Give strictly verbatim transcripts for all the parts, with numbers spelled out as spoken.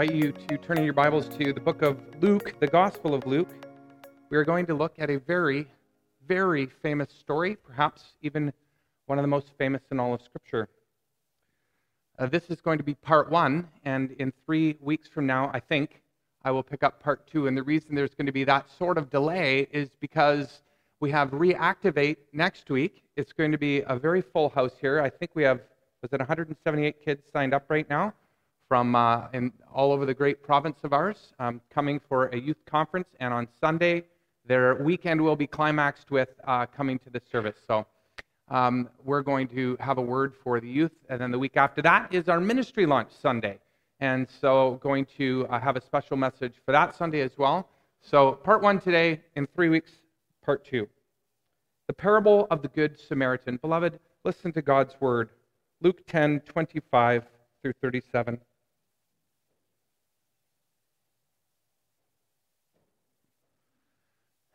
invite you to turn in your Bibles to the book of Luke, the Gospel of Luke. We are going to look at a very, very famous story, perhaps even one of the most famous in all of Scripture. Uh, this is going to be part one, and in three weeks from now, I think, I will pick up part two. And the reason there's going to be that sort of delay is because we have Reactivate next week. It's going to be a very full house here. I think we have, was it one hundred seventy-eight kids signed up right now from uh, in all over the great province of ours, um, coming for a youth conference. And on Sunday, their weekend will be climaxed with uh, coming to this service. So um, we're going to have a word for the youth. And then the week after that is our ministry launch Sunday. And so going to uh, have a special message for that Sunday as well. So part one today, in three weeks, part two. The parable of the Good Samaritan. Beloved, listen to God's word. Luke ten twenty-five through thirty-seven.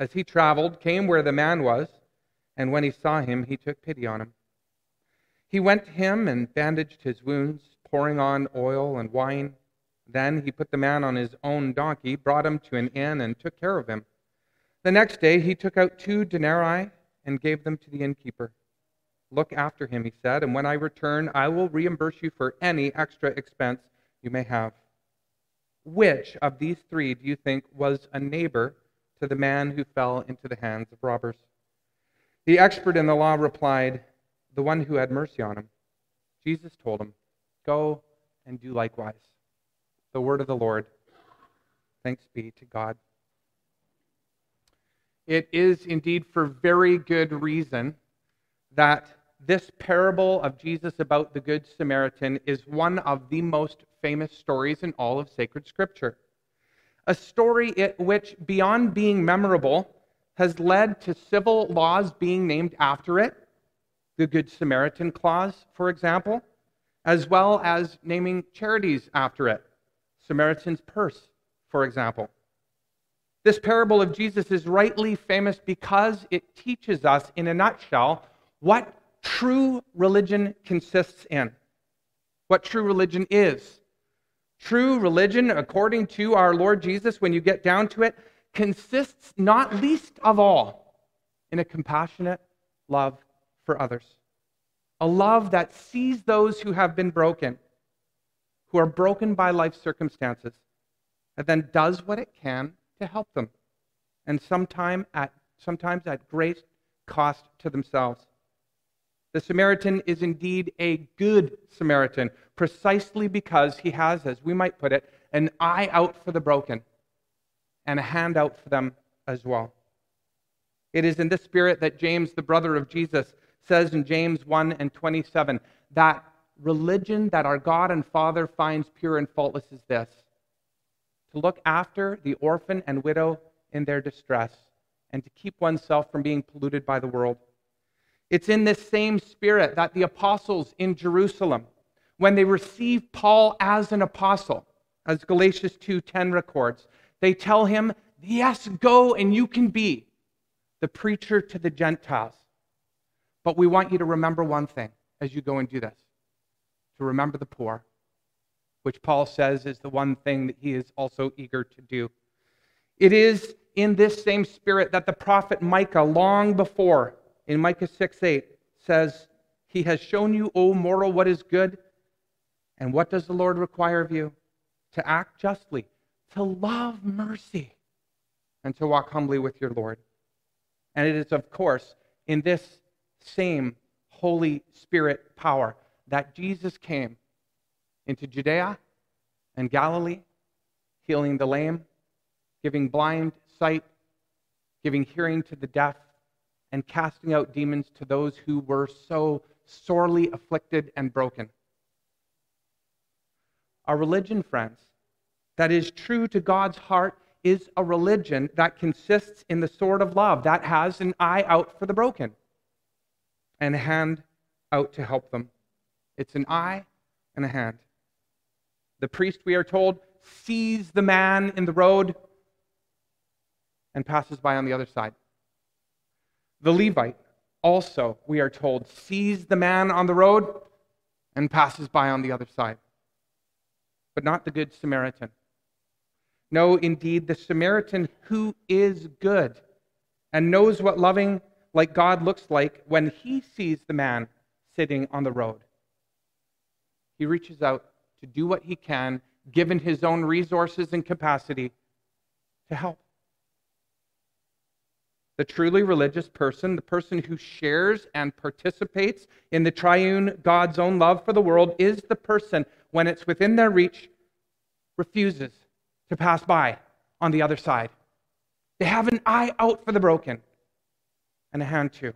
as he traveled, came where the man was, and when he saw him, he took pity on him. He went to him and bandaged his wounds, pouring on oil and wine. Then he put the man on his own donkey, brought him to an inn, and took care of him. The next day he took out two denarii and gave them to the innkeeper. 'Look after him,' he said, 'and when I return, I will reimburse you for any extra expense you may have.' Which of these three do you think was a neighbor to the man who fell into the hands of robbers?" The expert in the law replied, "The one who had mercy on him." Jesus told him, "Go and do likewise." The word of the Lord. Thanks be to God. It is indeed for very good reason that this parable of Jesus about the Good Samaritan is one of the most famous stories in all of sacred Scripture. A story which, beyond being memorable, has led to civil laws being named after it, the Good Samaritan Clause, for example, as well as naming charities after it, Samaritan's Purse, for example. This parable of Jesus is rightly famous because it teaches us, in a nutshell, what true religion consists in, what true religion is. True religion, according to our Lord Jesus, when you get down to it, consists not least of all in a compassionate love for others. A love that sees those who have been broken, who are broken by life's circumstances, and then does what it can to help them, and sometime at, sometimes at great cost to themselves. The Samaritan is indeed a good Samaritan, precisely because he has, as we might put it, an eye out for the broken and a hand out for them as well. It is in this spirit that James, the brother of Jesus, says in James one and twenty-seven, that religion that our God and Father finds pure and faultless is this: to look after the orphan and widow in their distress, and to keep oneself from being polluted by the world. It's in this same spirit that the apostles in Jerusalem, when they receive Paul as an apostle, as Galatians two ten records, they tell him, "Yes, go and you can be the preacher to the Gentiles. But we want you to remember one thing as you go and do this, to remember the poor," which Paul says is the one thing that he is also eager to do. It is in this same spirit that the prophet Micah, long before, in Micah six eight, says, "He has shown you, O mortal, what is good, and what does the Lord require of you? To act justly, to love mercy and to walk humbly with your Lord. And it is, of course, in this same Holy Spirit power that Jesus came into Judea and Galilee, healing the lame, giving blind sight, giving hearing to the deaf, and casting out demons to those who were so sorely afflicted and broken. Our religion, friends, that is true to God's heart is a religion that consists in the sword of love, that has an eye out for the broken and a hand out to help them. It's an eye and a hand. The priest, we are told, sees the man in the road and passes by on the other side. The Levite also, we are told, sees the man on the road and passes by on the other side. But not the Good Samaritan. No, indeed, the Samaritan who is good and knows what loving like God looks like when he sees the man sitting on the road. He reaches out to do what he can, given his own resources and capacity, to help. The truly religious person, the person who shares and participates in the triune God's own love for the world, is the person, when it's within their reach, refuses to pass by on the other side. They have an eye out for the broken and a hand to.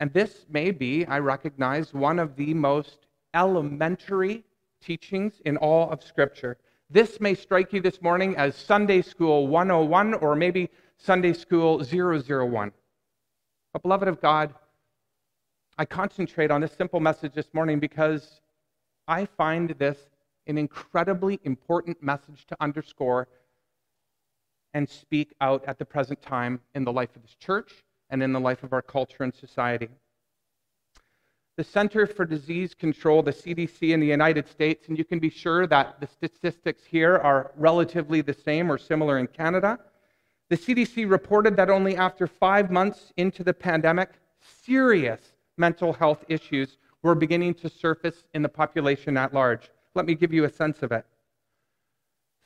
And this may be, I recognize, one of the most elementary teachings in all of Scripture. This may strike you this morning as Sunday School one oh one or maybe Sunday School zero zero one. But beloved of God, I concentrate on this simple message this morning because I find this an incredibly important message to underscore and speak out at the present time in the life of this church and in the life of our culture and society. The Center for Disease Control, the C D C in the United States, and you can be sure that the statistics here are relatively the same or similar in Canada. The C D C reported that only after five months into the pandemic, serious mental health issues were beginning to surface in the population at large. Let me give you a sense of it.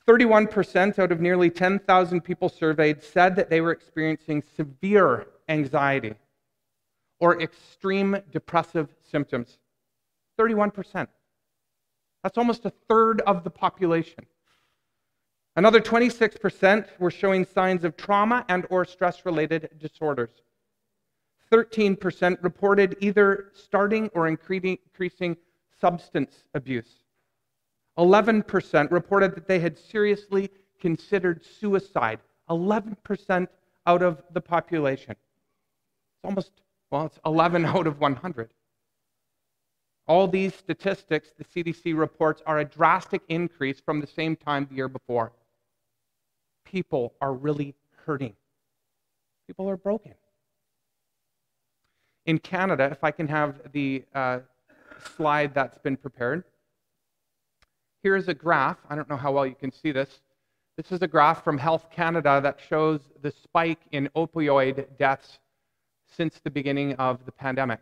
thirty-one percent out of nearly ten thousand people surveyed said that they were experiencing severe anxiety or extreme depressive symptoms. thirty-one percent. That's almost a third of the population. Another twenty-six percent were showing signs of trauma and or stress-related disorders. thirteen percent reported either starting or increasing substance abuse. eleven percent reported that they had seriously considered suicide. eleven percent out of the population. It's almost Well, it's eleven out of one hundred. All these statistics, the C D C reports, are a drastic increase from the same time the year before. People are really hurting. People are broken. In Canada, if I can have the uh, slide that's been prepared, here is a graph. I don't know how well you can see this. This is a graph from Health Canada that shows the spike in opioid deaths since the beginning of the pandemic.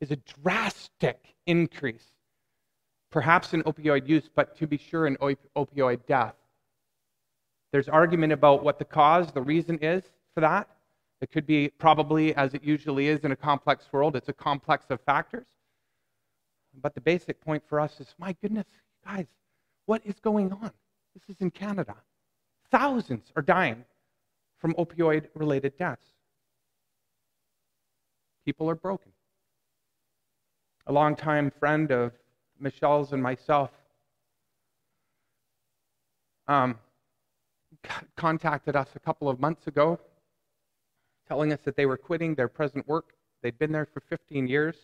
Is a drastic increase, perhaps in opioid use, but to be sure in op opioid death. There's argument about what the cause, the reason is for that. It could be probably, as it usually is in a complex world, it's a complex of factors. But the basic point for us is, my goodness, guys, what is going on? This is in Canada. Thousands are dying from opioid-related deaths. People are broken. A longtime friend of Michelle's and myself um, contacted us a couple of months ago, telling us that they were quitting their present work. They'd been there for fifteen years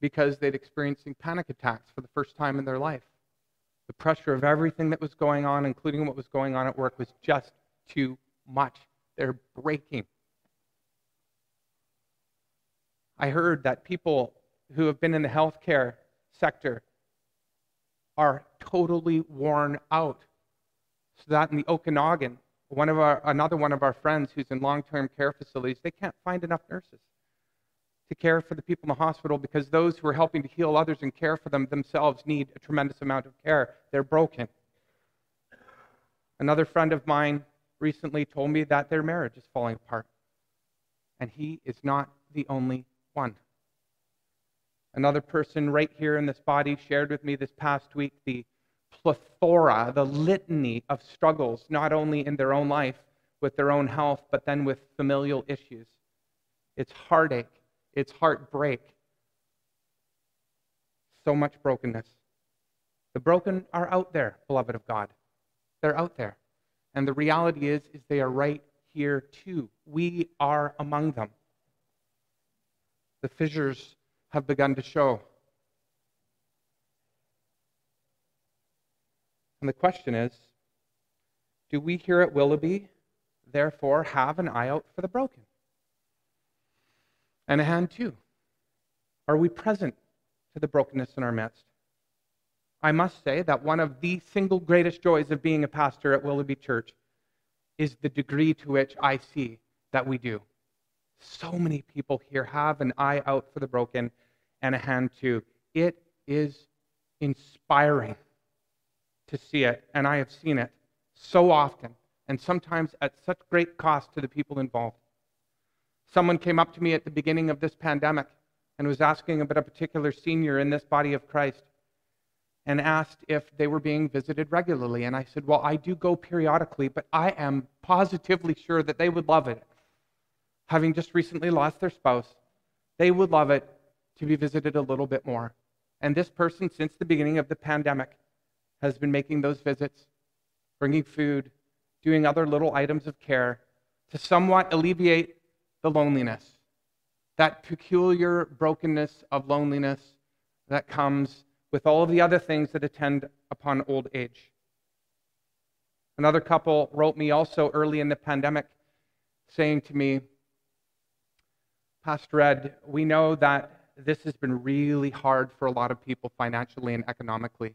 because they'd experiencing panic attacks for the first time in their life. The pressure of everything that was going on, including what was going on at work, was just too much. They're breaking. I heard that people who have been in the healthcare sector are totally worn out. So that in the Okanagan, one of our, another one of our friends who's in long-term care facilities, they can't find enough nurses to care for the people in the hospital because those who are helping to heal others and care for them themselves need a tremendous amount of care. They're broken. Another friend of mine recently told me that their marriage is falling apart, and he is not the only one. Another person right here in this body shared with me this past week the plethora, the litany of struggles, not only in their own life, with their own health, but then with familial issues. It's heartache. It's heartbreak. So much brokenness. The broken are out there, beloved of God. They're out there. And the reality is, is they are right here too. We are among them. The fissures have begun to show. And the question is, do we here at Willoughby, therefore, have an eye out for the broken? And a hand too. Are we present to the brokenness in our midst? I must say that one of the single greatest joys of being a pastor at Willoughby Church is the degree to which I see that we do. So many people here have an eye out for the broken and a hand too. It is inspiring to see it, and I have seen it so often, and sometimes at such great cost to the people involved. Someone came up to me at the beginning of this pandemic and was asking about a particular senior in this body of Christ and asked if they were being visited regularly. And I said, well, I do go periodically, but I am positively sure that they would love it. Having just recently lost their spouse, they would love it to be visited a little bit more. And this person, since the beginning of the pandemic, has been making those visits, bringing food, doing other little items of care to somewhat alleviate the loneliness, that peculiar brokenness of loneliness that comes with all of the other things that attend upon old age. Another couple wrote me also early in the pandemic saying to me, Pastor Ed, we know that this has been really hard for a lot of people financially and economically.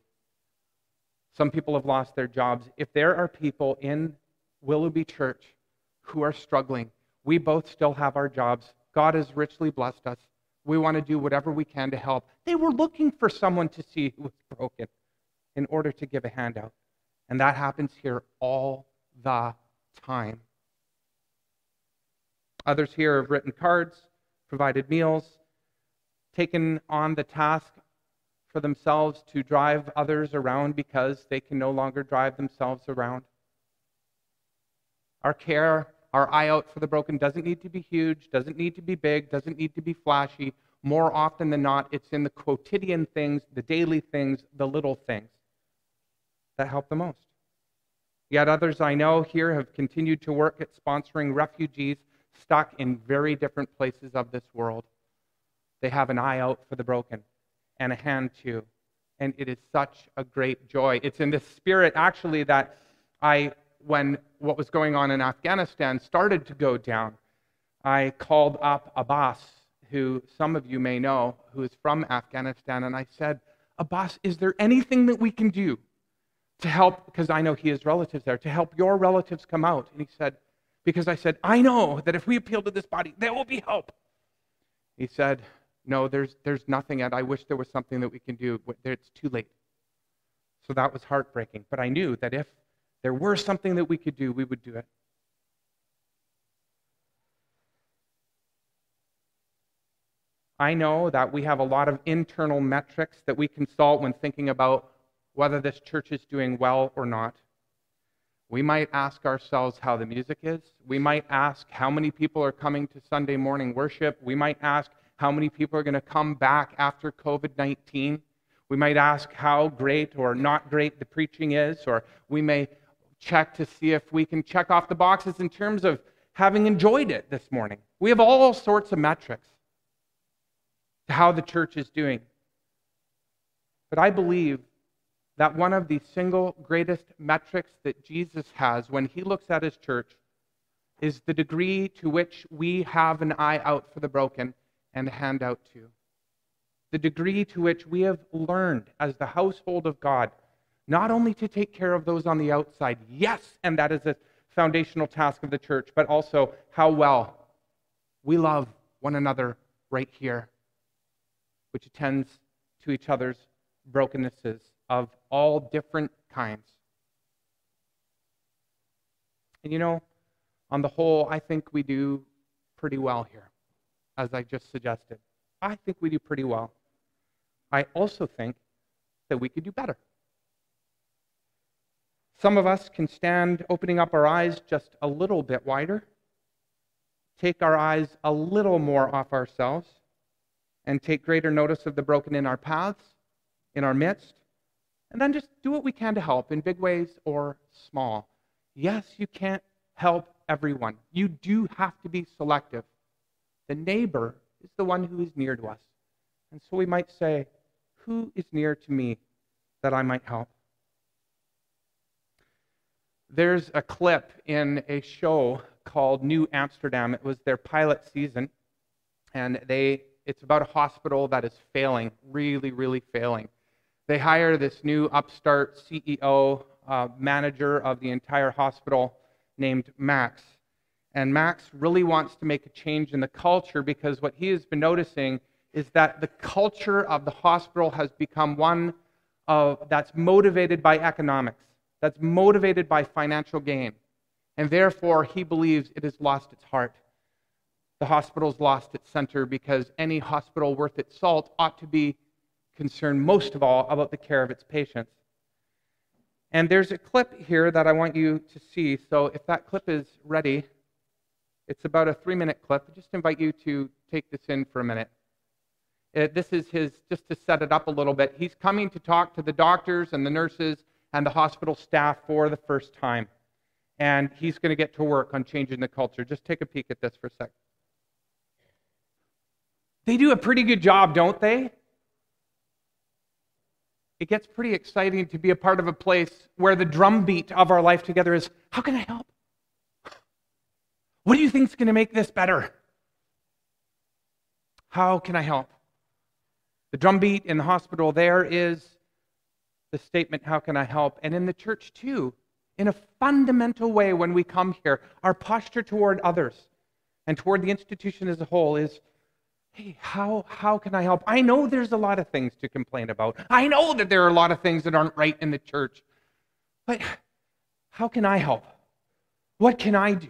Some people have lost their jobs. If there are people in Willoughby Church who are struggling, we both still have our jobs. God has richly blessed us. We want to do whatever we can to help. They were looking for someone to see who was broken in order to give a handout. And that happens here all the time. Others here have written cards, provided meals, taken on the task for themselves to drive others around because they can no longer drive themselves around. Our care, our eye out for the broken doesn't need to be huge, doesn't need to be big, doesn't need to be flashy. More often than not, it's in the quotidian things, the daily things, the little things that help the most. Yet others I know here have continued to work at sponsoring refugees stuck in very different places of this world. They have an eye out for the broken and a hand too. And it is such a great joy. It's in this spirit, actually, that I... when what was going on in Afghanistan started to go down, I called up Abbas, who some of you may know, who is from Afghanistan, and I said, Abbas, is there anything that we can do to help, because I know he has relatives there, to help your relatives come out? And he said, because I said, I know that if we appeal to this body, there will be help. He said, no, there's, there's nothing, and I wish there was something that we can do. It's too late. So that was heartbreaking, but I knew that if there were something that we could do, we would do it. I know that we have a lot of internal metrics that we consult when thinking about whether this church is doing well or not. We might ask ourselves how the music is. We might ask how many people are coming to Sunday morning worship. We might ask how many people are going to come back after COVID nineteen. We might ask how great or not great the preaching is, or we may check to see if we can check off the boxes in terms of having enjoyed it this morning. We have all sorts of metrics to how the church is doing. But I believe that one of the single greatest metrics that Jesus has when he looks at his church is the degree to which we have an eye out for the broken and a hand out to. The degree to which we have learned as the household of God not only to take care of those on the outside, yes, and that is a foundational task of the church, but also how well we love one another right here, which attends to each other's brokennesses of all different kinds. And you know, on the whole, I think we do pretty well here, as I just suggested. I think we do pretty well. I also think that we could do better. Some of us can stand opening up our eyes just a little bit wider, take our eyes a little more off ourselves, and take greater notice of the broken in our paths, in our midst, and then just do what we can to help in big ways or small. Yes, you can't help everyone. You do have to be selective. The neighbor is the one who is near to us. And so we might say, who is near to me that I might help? There's a clip in a show called New Amsterdam. It was their pilot season, and they it's about a hospital that is failing, really, really failing. They hire this new upstart C E O, uh, manager of the entire hospital named Max. And Max really wants to make a change in the culture because what he has been noticing is that the culture of the hospital has become one of, that's motivated by economics, that's motivated by financial gain. And therefore, he believes it has lost its heart. The hospital's lost its center because any hospital worth its salt ought to be concerned most of all about the care of its patients. And there's a clip here that I want you to see. So if that clip is ready, it's about a three-minute clip. I just invite you to take this in for a minute. It, this is his, just to set it up a little bit, he's coming to talk to the doctors and the nurses and the hospital staff for the first time. And he's going to get to work on changing the culture. Just take a peek at this for a sec. They do a pretty good job, don't they? It gets pretty exciting to be a part of a place where the drumbeat of our life together is, how can I help? What do you think is going to make this better? How can I help? The drumbeat in the hospital there is the statement, how can I help? And in the church too, in a fundamental way when we come here, our posture toward others and toward the institution as a whole is, hey, how, how can I help? I know there's a lot of things to complain about. I know that there are a lot of things that aren't right in the church. But how can I help? What can I do?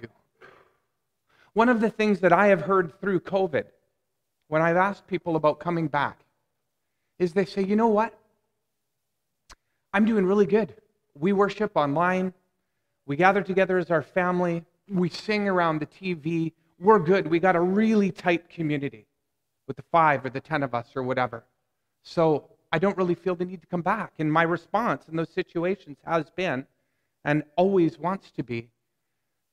One of the things that I have heard through COVID, when I've asked people about coming back, is they say, you know what? I'm doing really good. We worship online. We gather together as our family. We sing around the T V. We're good. We got a really tight community with the five or the ten of us or whatever. So I don't really feel the need to come back. And my response in those situations has been, and always wants to be,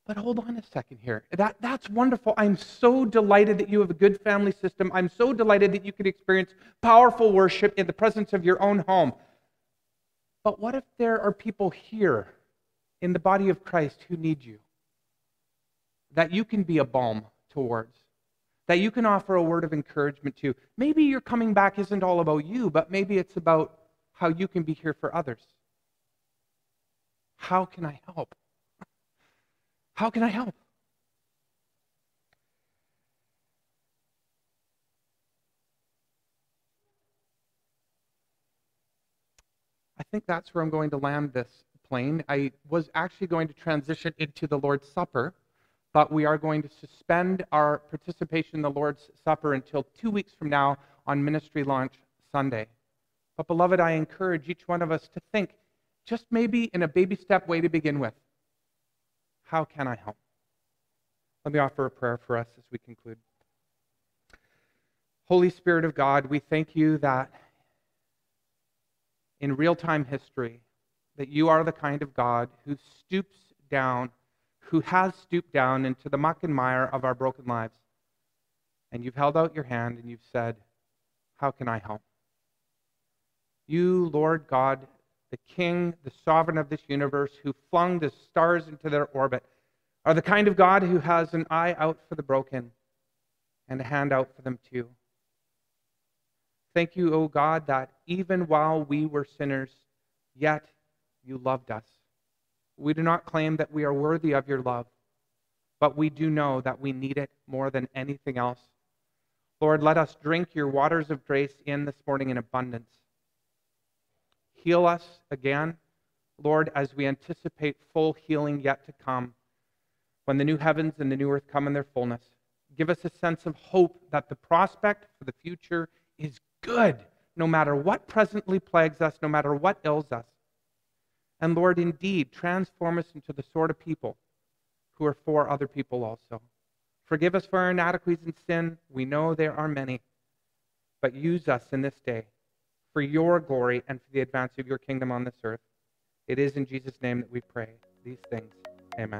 but hold on a second here. That, that's wonderful. I'm so delighted that you have a good family system. I'm so delighted that you can experience powerful worship in the presence of your own home. But what if there are people here in the body of Christ who need you? That you can be a balm towards? That you can offer a word of encouragement to. Maybe your coming back isn't all about you, but maybe it's about how you can be here for others. How can I help? How can I help? I think that's where I'm going to land this plane. I was actually going to transition into the Lord's Supper, but we are going to suspend our participation in the Lord's Supper until two weeks from now on Ministry Launch Sunday. But beloved, I encourage each one of us to think, just maybe in a baby step way to begin with, how can I help? Let me offer a prayer for us as we conclude. Holy Spirit of God, we thank you that in real-time history, that you are the kind of God who stoops down who has stooped down into the muck and mire of our broken lives. And you've held out your hand and you've said, how can I help? You, Lord God, the King, the sovereign of this universe, who flung the stars into their orbit, are the kind of God who has an eye out for the broken and a hand out for them too. Thank you, O God, that even while we were sinners, yet you loved us. We do not claim that we are worthy of your love, but we do know that we need it more than anything else. Lord, let us drink your waters of grace in this morning in abundance. Heal us again, Lord, as we anticipate full healing yet to come, when the new heavens and the new earth come in their fullness. Give us a sense of hope that the prospect for the future is good, no matter what presently plagues us, no matter what ails us. And Lord, indeed, transform us into the sort of people who are for other people also. Forgive us for our inadequacies and sin. We know there are many, but use us in this day for your glory and for the advance of your kingdom on this earth. It is in Jesus' name that we pray these things. Amen.